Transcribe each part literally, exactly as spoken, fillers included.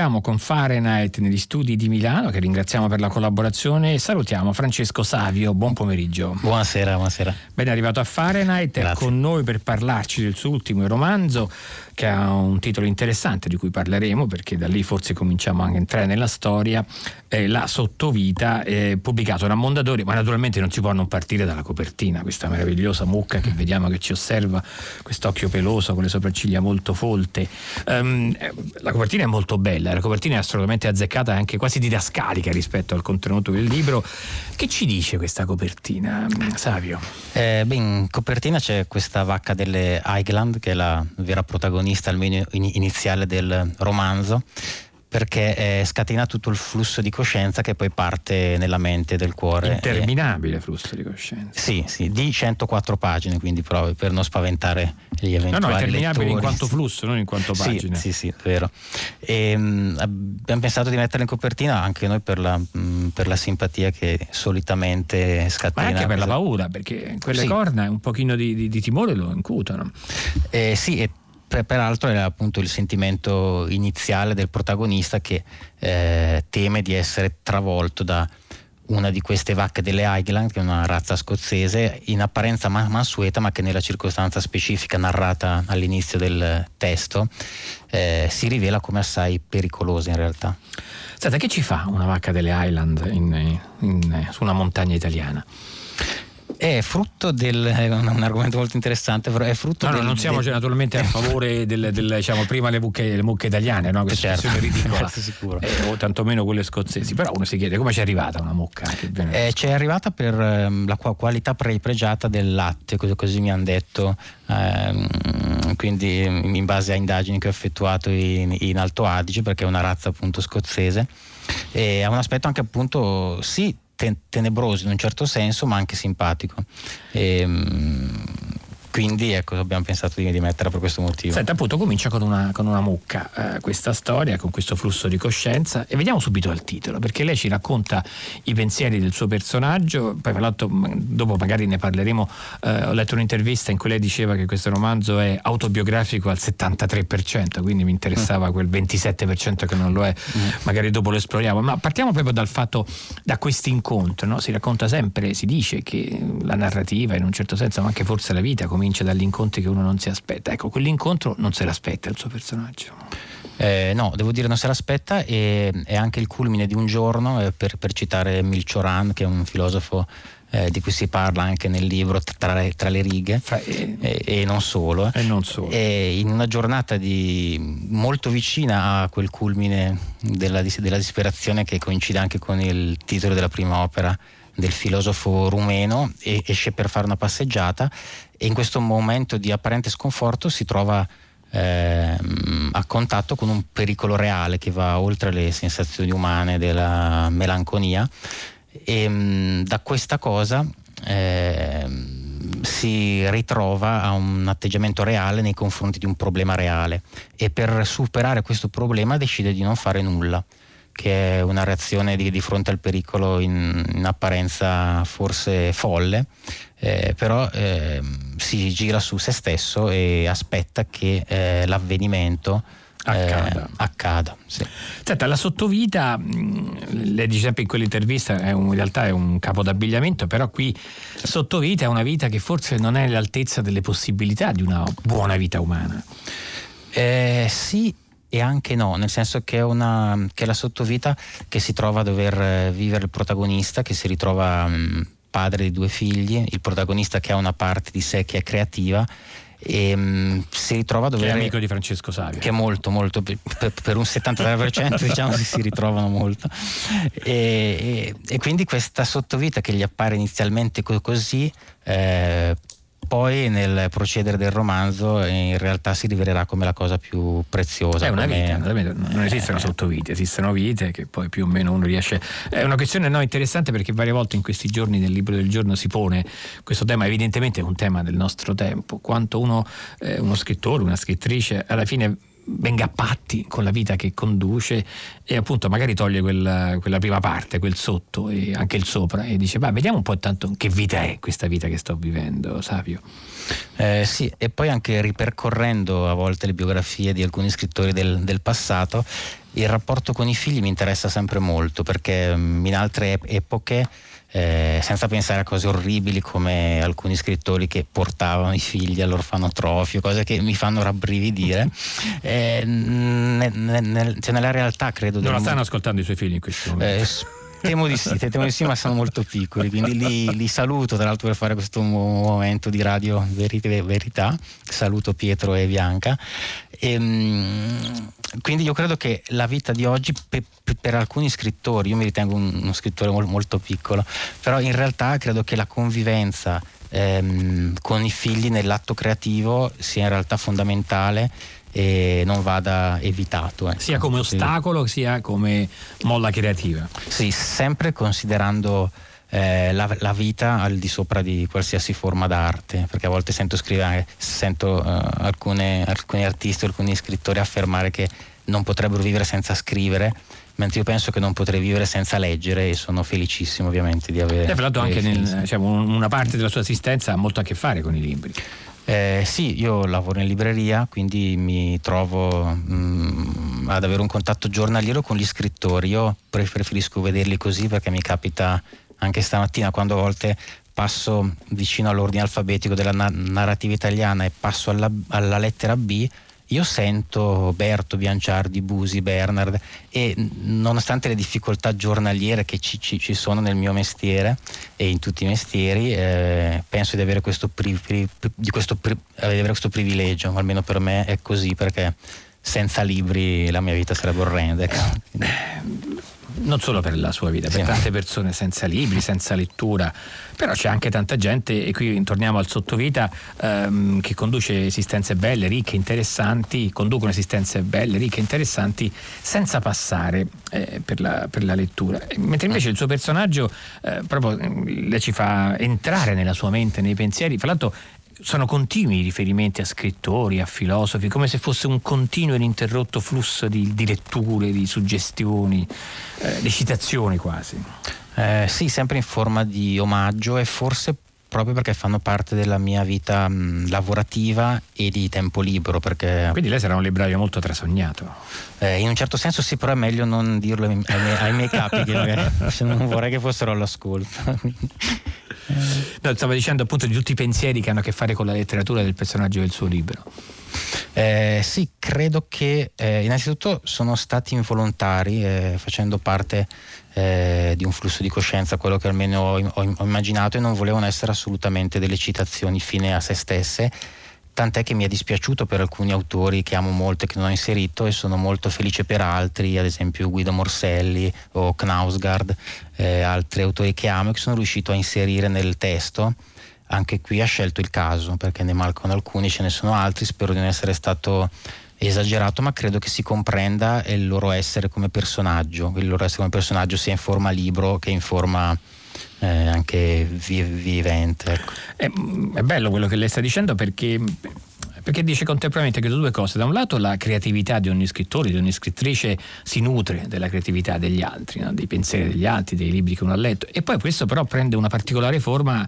andiamo con Fahrenheit negli studi di Milano, che ringraziamo per la collaborazione, e salutiamo Francesco Savio. Buon pomeriggio. Buonasera, buonasera. Ben arrivato a Fahrenheit. Grazie. È con noi per parlarci del suo ultimo romanzo, che ha un titolo interessante di cui parleremo, perché da lì forse cominciamo anche a entrare nella storia, eh, La sottovita, eh, pubblicato da Mondadori, ma naturalmente non si può non partire dalla copertina, questa meravigliosa mucca che vediamo che ci osserva, quest'occhio peloso con le sopracciglia molto folte. Um, la copertina è molto bella, la copertina è assolutamente azzeccata, anche quasi didascalica rispetto al contenuto del libro. Che ci dice questa copertina, Savio? Eh, beh, in copertina c'è questa vacca delle Highland, che è la vera protagonista almeno iniziale del romanzo, perché eh, scatena tutto il flusso di coscienza che poi parte nella mente, del cuore. Interminabile e... flusso di coscienza. Sì, sì, di centoquattro pagine, quindi proprio per non spaventare gli eventuali No, no, interminabile lettori. In quanto flusso, non in quanto pagine. Sì, sì, sì, è vero. E, mh, abbiamo pensato di metterla in copertina anche noi per la, mh, per la simpatia che solitamente scatena. Ma anche per la paura, perché quelle sì. corna un pochino di, di, di timore lo incutano. Eh, sì, e peraltro era appunto il sentimento iniziale del protagonista, che eh, teme di essere travolto da una di queste vacche delle Highland, che è una razza scozzese in apparenza mansueta, ma che nella circostanza specifica narrata all'inizio del testo eh, si rivela come assai pericolosa in realtà. Senta, che ci fa una vacca delle Highland in, in, su una montagna italiana? È frutto del è un argomento molto interessante, però è frutto no, del, no, non siamo del... naturalmente a favore del, del diciamo prima le mucche, le mucche italiane, no? Questa certo. situazione ridicola sicuro. Eh, o tantomeno quelle scozzesi, però uno si chiede come ci è arrivata una mucca. Eh, c'è arrivata per eh, la qualità pre- pregiata del latte, così, così mi hanno detto, eh, quindi in base a indagini che ho effettuato in, in Alto Adige, perché è una razza appunto scozzese, e ha un aspetto anche appunto sì tenebroso in un certo senso, ma anche simpatico, e quindi ecco abbiamo pensato di metterla per questo motivo. Senta, appunto comincia con una, con una mucca eh, questa storia, con questo flusso di coscienza, e vediamo subito al titolo, perché lei ci racconta i pensieri del suo personaggio. Poi peraltro dopo magari ne parleremo, eh, ho letto un'intervista in cui lei diceva che questo romanzo è autobiografico al settantatré per cento, quindi mi interessava mm. quel ventisette per cento che non lo è, mm. magari dopo lo esploriamo, ma partiamo proprio dal fatto, da questo incontro, no? Si racconta sempre, si dice che la narrativa in un certo senso, ma anche forse la vita, come comincia dagli incontri che uno non si aspetta. Ecco, quell'incontro non se l'aspetta il suo personaggio. Eh, no, devo dire non se l'aspetta, e è anche il culmine di un giorno, eh, per, per citare Emil Cioran, che è un filosofo eh, di cui si parla anche nel libro tra le, tra le righe Fra, eh, e, e non solo. E non solo. E in una giornata di, molto vicina a quel culmine della, della disperazione, che coincide anche con il titolo della prima opera del filosofo rumeno, e esce per fare una passeggiata, e in questo momento di apparente sconforto si trova eh, a contatto con un pericolo reale che va oltre le sensazioni umane della melanconia, e mh, da questa cosa eh, si ritrova a un atteggiamento reale nei confronti di un problema reale, e per superare questo problema decide di non fare nulla, che è una reazione di, di fronte al pericolo in, in apparenza forse folle, eh, però eh, si gira su se stesso e aspetta che eh, l'avvenimento accada. Eh, accada sì. Senta, la sottovita, lei dice sempre in quell'intervista, è un, in realtà è un capo d'abbigliamento, però qui sottovita è una vita che forse non è all'altezza delle possibilità di una buona vita umana. Eh, sì, e anche no, nel senso che è, una, che è la sottovita che si trova a dover vivere il protagonista, che si ritrova padre di due figli, il protagonista che ha una parte di sé che è creativa, e um, si ritrova a dover... Che è amico di Francesco Savio. Che è molto, molto, per, per un settantatré per cento diciamo si ritrovano molto. E, e, e quindi questa sottovita che gli appare inizialmente così... Eh, poi nel procedere del romanzo in realtà si rivelerà come la cosa più preziosa. È una vita, non esistono eh, sottovite, esistono vite che poi più o meno uno riesce... È una questione no, interessante, perché varie volte in questi giorni nel libro del giorno si pone questo tema, evidentemente è un tema del nostro tempo, quanto uno, eh, uno scrittore, una scrittrice alla fine venga a patti con la vita che conduce, e appunto magari toglie quella, quella prima parte, quel sotto e anche il sopra, e dice, ma vediamo un po' tanto che vita è questa vita che sto vivendo, Savio. Eh, sì, e poi anche ripercorrendo a volte le biografie di alcuni scrittori del, del passato, il rapporto con i figli mi interessa sempre molto, perché in altre epoche, eh, senza pensare a cose orribili come alcuni scrittori che portavano i figli all'orfanotrofio, cose che mi fanno rabbrividire, eh, ne, ne, ne, cioè nella realtà credo... Non la stanno mondo... ascoltando i suoi figli in questo momento? Eh, Temo di sì, temo di sì, ma sono molto piccoli, quindi li, li saluto tra l'altro per fare questo momento di radio verità, saluto Pietro e Bianca. E, quindi io credo che la vita di oggi per, per alcuni scrittori, io mi ritengo uno scrittore molto piccolo, però in realtà credo che la convivenza ehm, con i figli nell'atto creativo sia in realtà fondamentale e non vada evitato, ecco. Sia come ostacolo, sia come molla creativa. Sì, sempre considerando eh, la, la vita al di sopra di qualsiasi forma d'arte, perché a volte sento scrivere, sento uh, alcune, alcuni artisti, alcuni scrittori affermare che non potrebbero vivere senza scrivere, mentre io penso che non potrei vivere senza leggere, e sono felicissimo ovviamente di avere... Ha parlato anche nel, diciamo, una parte della sua esistenza ha molto a che fare con i libri. Eh, sì, io lavoro in libreria, quindi mi trovo mh, ad avere un contatto giornaliero con gli scrittori. Io preferisco vederli così, perché mi capita anche stamattina, quando a volte passo vicino all'ordine alfabetico della na- narrativa italiana e passo alla, alla lettera B, io sento Berto, Bianciardi, Busi, Bernard, e nonostante le difficoltà giornaliere che ci, ci, ci sono nel mio mestiere e in tutti i mestieri, eh, penso di avere questo, pri, pri, di, questo pri, di avere questo privilegio, almeno per me è così, perché senza libri la mia vita sarebbe orrenda. Non solo per la sua vita, per sì. Tante persone senza libri, senza lettura, però c'è anche tanta gente, e qui torniamo al Sottovita, ehm, che conduce esistenze belle, ricche, interessanti, conducono esistenze belle, ricche, interessanti, senza passare eh, per, la, per la lettura, mentre invece il suo personaggio eh, proprio le ci fa entrare nella sua mente, nei pensieri. Fra l'altro sono continui i riferimenti a scrittori, a filosofi, come se fosse un continuo e ininterrotto flusso di, di letture, di suggestioni, eh, di citazioni quasi. Eh, sì, sempre in forma di omaggio, e forse proprio perché fanno parte della mia vita mh, lavorativa e di tempo libero. Perché... Quindi lei sarà un libraio molto trasognato. Eh, in un certo senso sì, però è meglio non dirlo ai, ai, miei, ai miei capi, che magari non vorrei che fossero all'ascolto. No, stavo dicendo appunto di tutti i pensieri che hanno a che fare con la letteratura del personaggio del suo libro. Eh, sì, credo che eh, innanzitutto sono stati involontari, eh, facendo parte eh, di un flusso di coscienza, quello che almeno ho, ho, ho immaginato, e non volevano essere assolutamente delle citazioni fine a se stesse, tant'è che mi è dispiaciuto per alcuni autori che amo molto e che non ho inserito, e sono molto felice per altri, ad esempio Guido Morselli o Knausgaard, eh, altri autori che amo e che sono riuscito a inserire nel testo. Anche qui ha scelto il caso, perché ne mancano alcuni, ce ne sono altri, spero di non essere stato esagerato, ma credo che si comprenda il loro essere come personaggio, il loro essere come personaggio sia in forma libro che in forma eh, anche vivente, ecco. è, è bello quello che lei sta dicendo, perché, perché dice contemporaneamente che due cose: da un lato la creatività di ogni scrittore, di ogni scrittrice si nutre della creatività degli altri, no? Dei pensieri degli altri, dei libri che uno ha letto, e poi questo però prende una particolare forma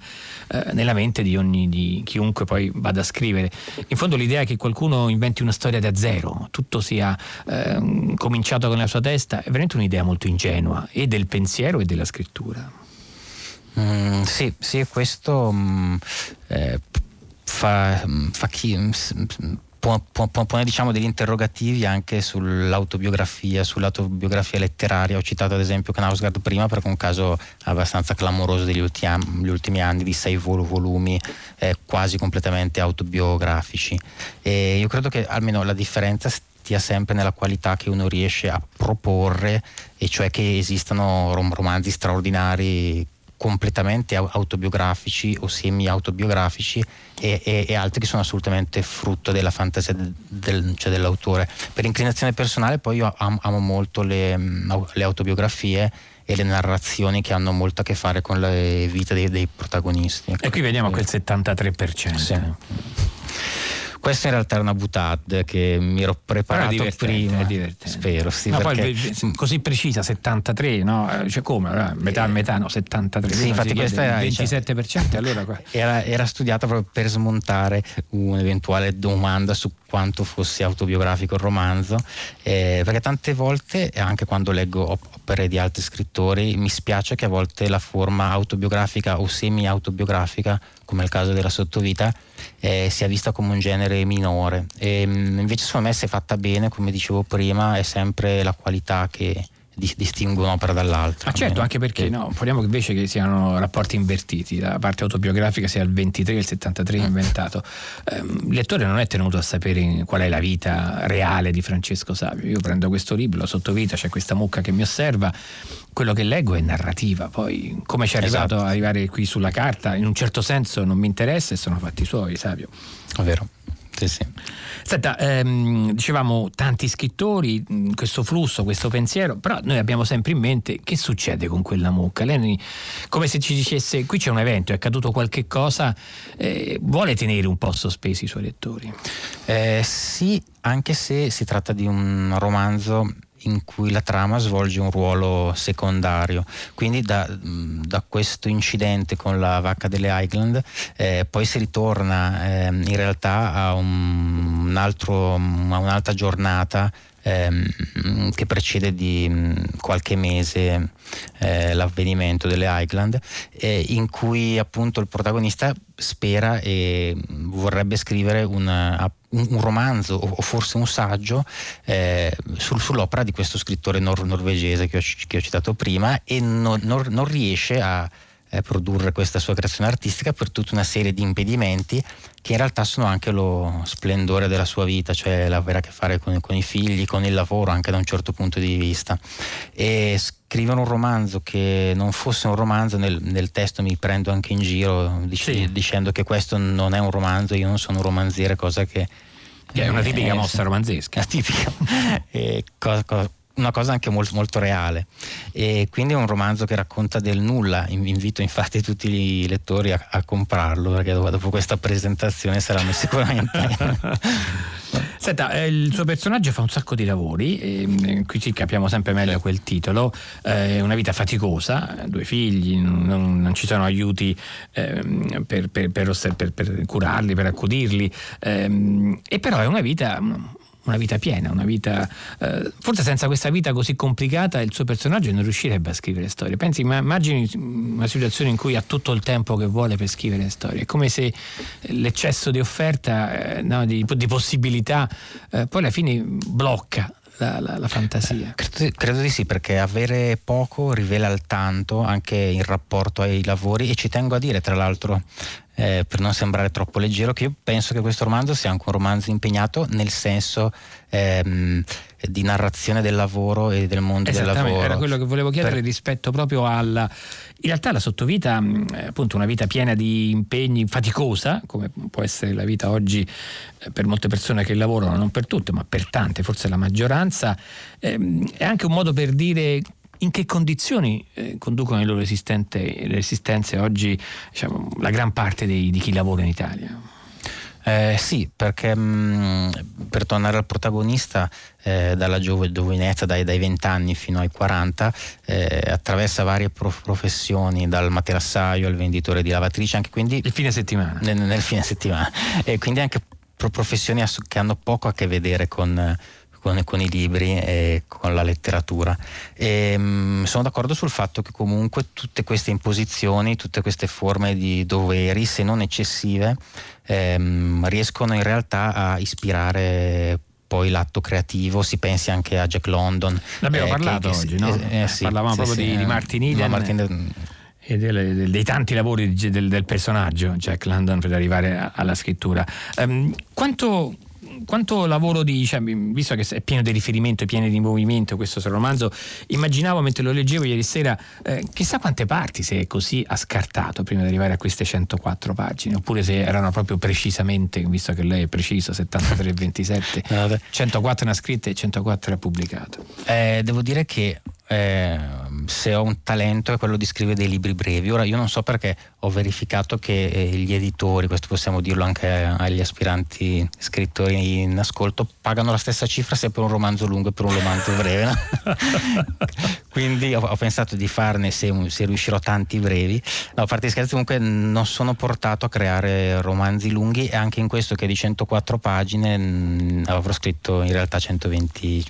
eh, nella mente di, ogni, di chiunque poi vada a scrivere. In fondo l'idea è che qualcuno inventi una storia da zero, tutto sia eh, cominciato con la sua testa, è veramente un'idea molto ingenua, e del pensiero e della scrittura. Mm, sì, sì, questo mm, eh, Fa, fa chi pone, pone diciamo degli interrogativi anche sull'autobiografia, sull'autobiografia letteraria. Ho citato ad esempio Knausgaard prima, perché è un caso abbastanza clamoroso degli ultimi, gli ultimi anni, di sei volumi eh, quasi completamente autobiografici, e io credo che almeno la differenza stia sempre nella qualità che uno riesce a proporre, e cioè che esistano rom- romanzi straordinari completamente autobiografici o semi autobiografici, e, e, e altri che sono assolutamente frutto della fantasia del, cioè dell'autore. Per inclinazione personale poi io am, amo molto le, le autobiografie e le narrazioni che hanno molto a che fare con le vite dei, dei protagonisti, ecco. E qui veniamo a quel settantatré percento. Sì. Questa in realtà era una boutade che mi ero preparato prima. È divertente. Spero, sì. No, perché... poi così precisa, settantatré, no? Cioè come? Metà a eh, metà, no? settantatré. Sì, infatti questa era il ventisette percento, cioè, allora qua. Era, era studiata proprio per smontare un'eventuale domanda su quanto fosse autobiografico il romanzo, eh, perché tante volte, anche quando leggo opere di altri scrittori, mi spiace che a volte la forma autobiografica o semi-autobiografica, come il caso della Sottovita, eh, sia vista come un genere minore. E, invece secondo me, se fatta bene, come dicevo prima, è sempre la qualità che distingue un'opera dall'altra. Ah, certo, anche perché no, vogliamo invece che siano rapporti invertiti, la parte autobiografica sia il ventitré e il settantatré inventato. Eh, il lettore non è tenuto a sapere qual è la vita reale di Francesco Savio. Io prendo questo libro, La sottovita, c'è questa mucca che mi osserva, quello che leggo è narrativa, poi come ci è arrivato esatto. a arrivare qui sulla carta in un certo senso non mi interessa e sono fatti suoi, Savio. È vero. Sì, sì. Senta, ehm, dicevamo tanti scrittori, questo flusso, questo pensiero, però noi abbiamo sempre in mente che succede con quella mucca. Lei, come se ci dicesse, qui c'è un evento, è accaduto qualche cosa, eh, vuole tenere un po' sospesi i suoi lettori. Eh, sì, anche se si tratta di un romanzo in cui la trama svolge un ruolo secondario, quindi da, da questo incidente con la vacca delle Highland eh, poi si ritorna eh, in realtà a un, un altro, a un'altra giornata ehm, che precede di mh, qualche mese eh, l'avvenimento delle Highland, eh, in cui appunto il protagonista spera e vorrebbe scrivere una, un romanzo o forse un saggio eh, sul, sull'opera di questo scrittore nor- norvegese che ho, che ho citato prima, e non, non, non riesce a eh, produrre questa sua creazione artistica per tutta una serie di impedimenti che in realtà sono anche lo splendore della sua vita, cioè l'avere a che fare con, con i figli, con il lavoro anche da un certo punto di vista. E scrivere un romanzo che non fosse un romanzo, nel, nel testo mi prendo anche in giro dic- sì. dicendo che questo non è un romanzo, io non sono un romanziere, cosa che Che è una tipica eh, mossa romanzesca, una, tipica, eh, cosa, cosa, una cosa anche molto, molto reale, e quindi è un romanzo che racconta del nulla. Invito infatti tutti i lettori a, a comprarlo, perché dopo, dopo questa presentazione saranno sicuramente... Senta, eh, il suo personaggio fa un sacco di lavori, eh, qui ci capiamo sempre meglio quel titolo, è eh, una vita faticosa, due figli, non, non ci sono aiuti eh, per, per, per, per, per curarli, per accudirli, eh, e però è una vita... una vita piena, una vita eh, forse senza questa vita così complicata il suo personaggio non riuscirebbe a scrivere storie. Pensi, ma immagini una situazione in cui ha tutto il tempo che vuole per scrivere storie, è come se l'eccesso di offerta, eh, no, di, di possibilità eh, poi alla fine blocca La, la, la fantasia. Credo, credo di sì, perché avere poco rivela il tanto anche in rapporto ai lavori, e ci tengo a dire, tra l'altro, eh, per non sembrare troppo leggero, che io penso che questo romanzo sia anche un romanzo impegnato nel senso ehm, di narrazione del lavoro e del mondo del lavoro. Era quello che volevo chiedere per... rispetto proprio alla... In realtà la sottovita è appunto una vita piena di impegni, faticosa, come può essere la vita oggi per molte persone che lavorano, non per tutte, ma per tante, forse la maggioranza. È anche un modo per dire in che condizioni conducono le loro esistenze oggi, diciamo, la gran parte dei, di chi lavora in Italia. Eh, sì, perché mh, per tornare al protagonista, eh, dalla giovinezza, dai, dai venti anni fino ai quaranta, eh, attraversa varie prof- professioni, dal materassaio al venditore di lavatrice, anche quindi il fine settimana. Nel, nel fine settimana, e quindi anche pro- professioni ass- che hanno poco a che vedere con, con, con i libri e con la letteratura. E, mh, sono d'accordo sul fatto che comunque tutte queste imposizioni, tutte queste forme di doveri, se non eccessive, Ehm, riescono in realtà a ispirare poi l'atto creativo. Si pensi anche a Jack London, l'abbiamo eh, parlato che, oggi eh, no? eh, sì, parlavamo sì, proprio sì, di, eh, di Martin Eden, Martin Eden. E dei, dei tanti lavori del, del personaggio Jack London per arrivare alla scrittura. um, quanto Quanto lavoro di, cioè, visto che è pieno di riferimento, è pieno di movimento questo romanzo, immaginavo mentre lo leggevo ieri sera, eh, chissà quante parti, se è così, ha scartato prima di arrivare a queste centoquattro pagine, oppure se erano proprio precisamente, visto che lei è preciso, settantatré e ventisette, centoquattro ne ha scritte e centoquattro ha pubblicato. Eh, devo dire che Eh, se ho un talento è quello di scrivere dei libri brevi. Ora, io non so perché, ho verificato che eh, gli editori, questo possiamo dirlo anche agli aspiranti scrittori in ascolto, pagano la stessa cifra sia per un romanzo lungo che per un romanzo breve, no? quindi ho, ho pensato di farne, se, se riuscirò, tanti brevi. No, a parte scherzi, comunque non sono portato a creare romanzi lunghi, e anche in questo, che è di centoquattro pagine, mh, avrò scritto in realtà centoventi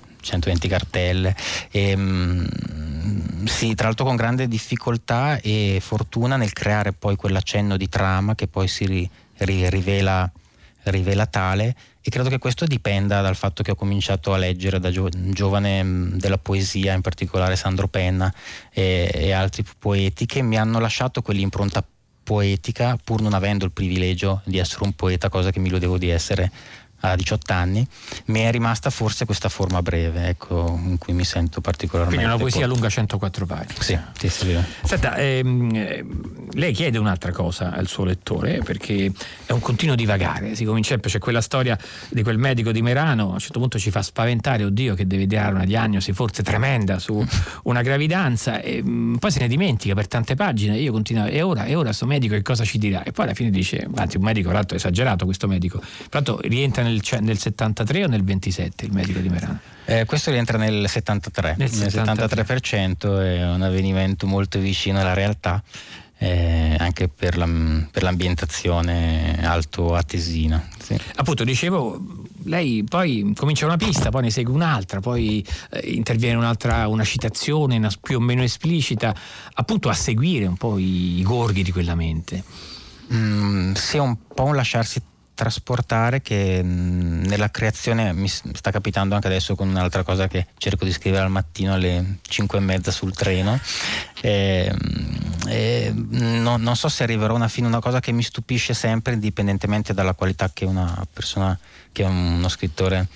cartelle, e, mh, sì, tra l'altro con grande difficoltà e fortuna nel creare poi quell'accenno di trama che poi si ri, ri, rivela rivela tale. E credo che questo dipenda dal fatto che ho cominciato a leggere da giovane della poesia, in particolare Sandro Penna e, e altri poeti, che mi hanno lasciato quell'impronta poetica, pur non avendo il privilegio di essere un poeta, cosa che mi lo devo di essere a diciotto anni. Mi è rimasta forse questa forma breve, ecco, in cui mi sento particolarmente. Quindi una poesia pot- lunga centoquattro pagine. Sì, sì, sì. Senta, ehm, lei chiede un'altra cosa al suo lettore, perché è un continuo divagare. Si comincia, c'è quella storia di quel medico di Merano, a un certo punto ci fa spaventare, oddio, che deve dare una diagnosi forse tremenda su una gravidanza, e mh, poi se ne dimentica per tante pagine. Io continuavo, e ora, e ora sto medico che cosa ci dirà? E poi alla fine dice, anzi, un medico, tra l'altro, esagerato questo medico, tra l'altro rientra nel, nel settantatré o nel ventisette il medico di Merano? Eh, questo rientra nel settantatré, nel settantatré per cento, è un avvenimento molto vicino alla realtà, eh, anche per, la, per l'ambientazione alto-atesina. Sì. Appunto, dicevo, lei poi comincia una pista, poi ne segue un'altra, poi eh, interviene un'altra, una citazione una, più o meno esplicita, appunto a seguire un po' i, i gorghi di quella mente. Mm, sì, un po' un lasciarsi trasportare, che nella creazione mi sta capitando anche adesso con un'altra cosa che cerco di scrivere al mattino alle cinque e mezza sul treno, e, e non, non so se arriverò a una fine. Una cosa che mi stupisce sempre, indipendentemente dalla qualità che una persona, che uno scrittore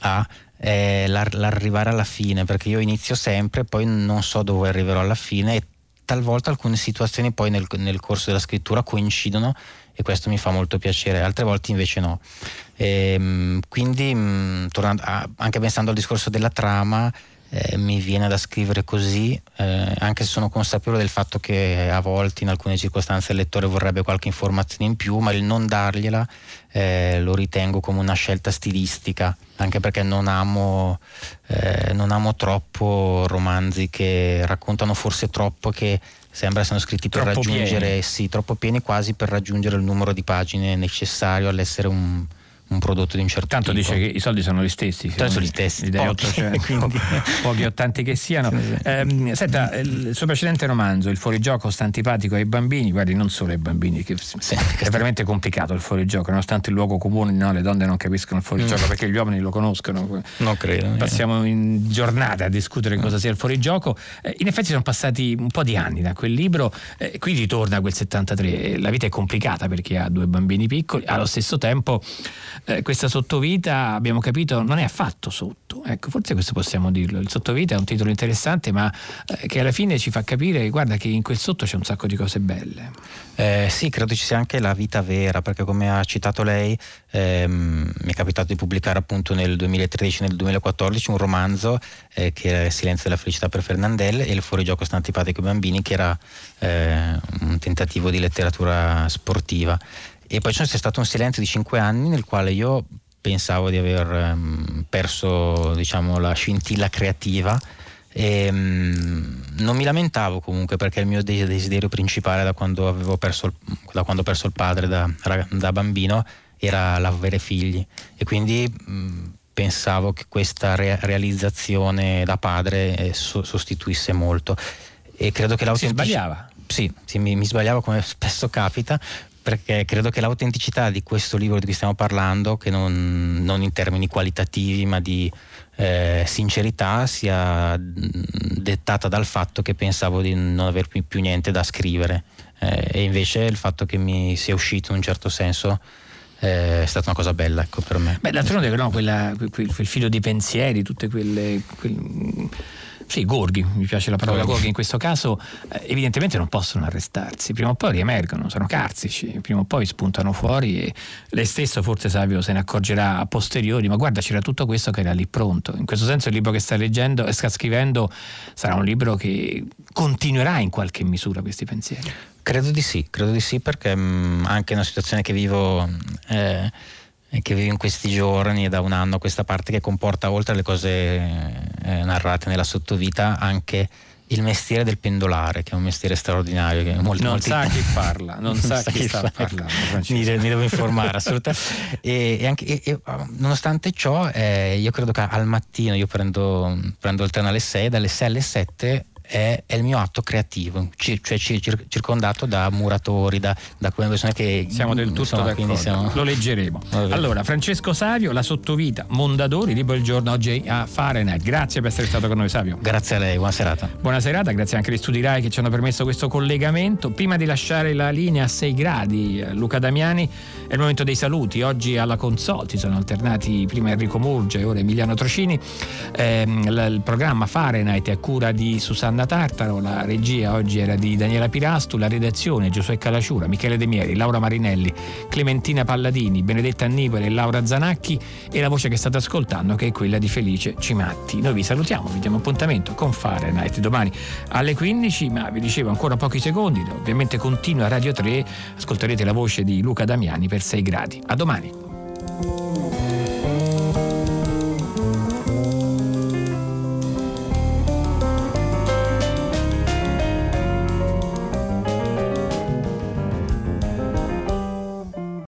ha, è l'ar- l'arrivare alla fine, perché io inizio sempre, poi non so dove arriverò alla fine, e talvolta alcune situazioni poi nel, nel corso della scrittura coincidono, e questo mi fa molto piacere, altre volte invece no. E, quindi, tornando a, anche pensando al discorso della trama, eh, mi viene da scrivere così, eh, anche se sono consapevole del fatto che a volte, in alcune circostanze, il lettore vorrebbe qualche informazione in più, ma il non dargliela eh, lo ritengo come una scelta stilistica, anche perché non amo eh, non amo troppo romanzi che raccontano forse troppo, che sembra siano scritti per troppo raggiungere pieni. Sì, troppo pieni, quasi per raggiungere il numero di pagine necessario all'essere un, un prodotto di un certo tanto tipo. Tanto dice che i soldi sono gli stessi, sono gli stessi, pochi, ottocento, pochi o tanti che siano. Sì, sì. Eh, senta, il suo precedente romanzo, Il fuorigioco stantipatico ai bambini, guardi, non solo ai bambini, che sì, è veramente complicato il fuorigioco, nonostante il luogo comune, no, le donne non capiscono il fuorigioco, mm. perché gli uomini lo conoscono. Non credo. Passiamo eh. in giornata a discutere cosa sia il fuorigioco. Eh, in effetti sono passati un po' di anni da quel libro, eh, qui ritorna quel settantatré, la vita è complicata perché ha due bambini piccoli, allo stesso tempo Eh, questa sottovita, abbiamo capito, non è affatto sotto, ecco, forse questo possiamo dirlo. Il sottovita è un titolo interessante, ma eh, che alla fine ci fa capire, guarda, che in quel sotto c'è un sacco di cose belle. Eh, sì, credo ci sia anche la vita vera, perché come ha citato lei, ehm, mi è capitato di pubblicare appunto nel duemilatredici, nel duemilaquattordici un romanzo eh, che era Il silenzio della felicità per Fernandelle, e Il fuorigioco stantipatico ai bambini, che era eh, un tentativo di letteratura sportiva. E poi c'è stato un silenzio di cinque anni nel quale io pensavo di aver um, perso, diciamo, la scintilla creativa, e um, non mi lamentavo comunque, perché il mio desiderio principale da quando avevo perso il, da quando ho perso il padre da, da bambino era l'avere figli, e quindi um, pensavo che questa re- realizzazione da padre eh, so- sostituisse molto, e credo che l'autenticità... Si sbagliava? Sì, sì mi, mi sbagliavo, come spesso capita, perché credo che l'autenticità di questo libro di cui stiamo parlando, che non, non in termini qualitativi ma di eh, sincerità, sia dettata dal fatto che pensavo di non aver più, più niente da scrivere, eh, e invece il fatto che mi sia uscito in un certo senso è stata una cosa bella, ecco, per me. Beh, d'altronde, no, quella, quel, quel filo di pensieri, tutte quelle... Quel... Sì, gorghi, mi piace la parola gorghi in questo caso, evidentemente non possono arrestarsi, prima o poi riemergono, sono carsici, prima o poi spuntano fuori, e lei stesso, forse Savio, se ne accorgerà a posteriori, ma guarda, c'era tutto questo che era lì pronto. In questo senso il libro che sta leggendo e sta scrivendo sarà un libro che continuerà in qualche misura questi pensieri. Credo di sì, credo di sì, perché mh, anche una situazione che vivo... Eh, che vivo in questi giorni, e da un anno a questa parte, che comporta, oltre alle cose eh, narrate nella sottovita, anche il mestiere del pendolare, che è un mestiere straordinario, che molti, non molti... sa chi parla non, non sa, sa chi, chi sta parlando, mi, mi devo informare assolutamente. e, e anche e, e, nonostante ciò eh, io credo che al mattino io prendo, prendo il treno alle sei, dalle sei alle sette è, è il mio atto creativo, cioè cir, circondato da muratori, da, da quelle persone che siamo del tutto insomma, d'accordo, siamo... lo leggeremo. Vabbè. Allora, Francesco Savio, La sottovita, Mondadori, Libro del giorno oggi a Fahrenheit. Grazie per essere stato con noi, Savio. Grazie a lei, buona serata. Buona serata, grazie anche agli Studi Rai che ci hanno permesso questo collegamento. Prima di lasciare la linea a sei gradi, Luca Damiani, è il momento dei saluti. Oggi alla console ci sono alternati prima Enrico Murgia e ora Emiliano Trocini. eh, il programma Fahrenheit è a cura di Susanna Anna Tartaro, la regia oggi era di Daniela Pirastu, la redazione Giosuè Calaciura, Michele De Mieri, Laura Marinelli, Clementina Palladini, Benedetta Annivale e Laura Zanacchi, e la voce che state ascoltando che è quella di Felice Cimatti. Noi vi salutiamo, vi diamo appuntamento con Fahrenheit domani alle quindici, ma vi dicevo ancora pochi secondi, ovviamente continua Radio tre, ascolterete la voce di Luca Damiani per sei gradi. A domani.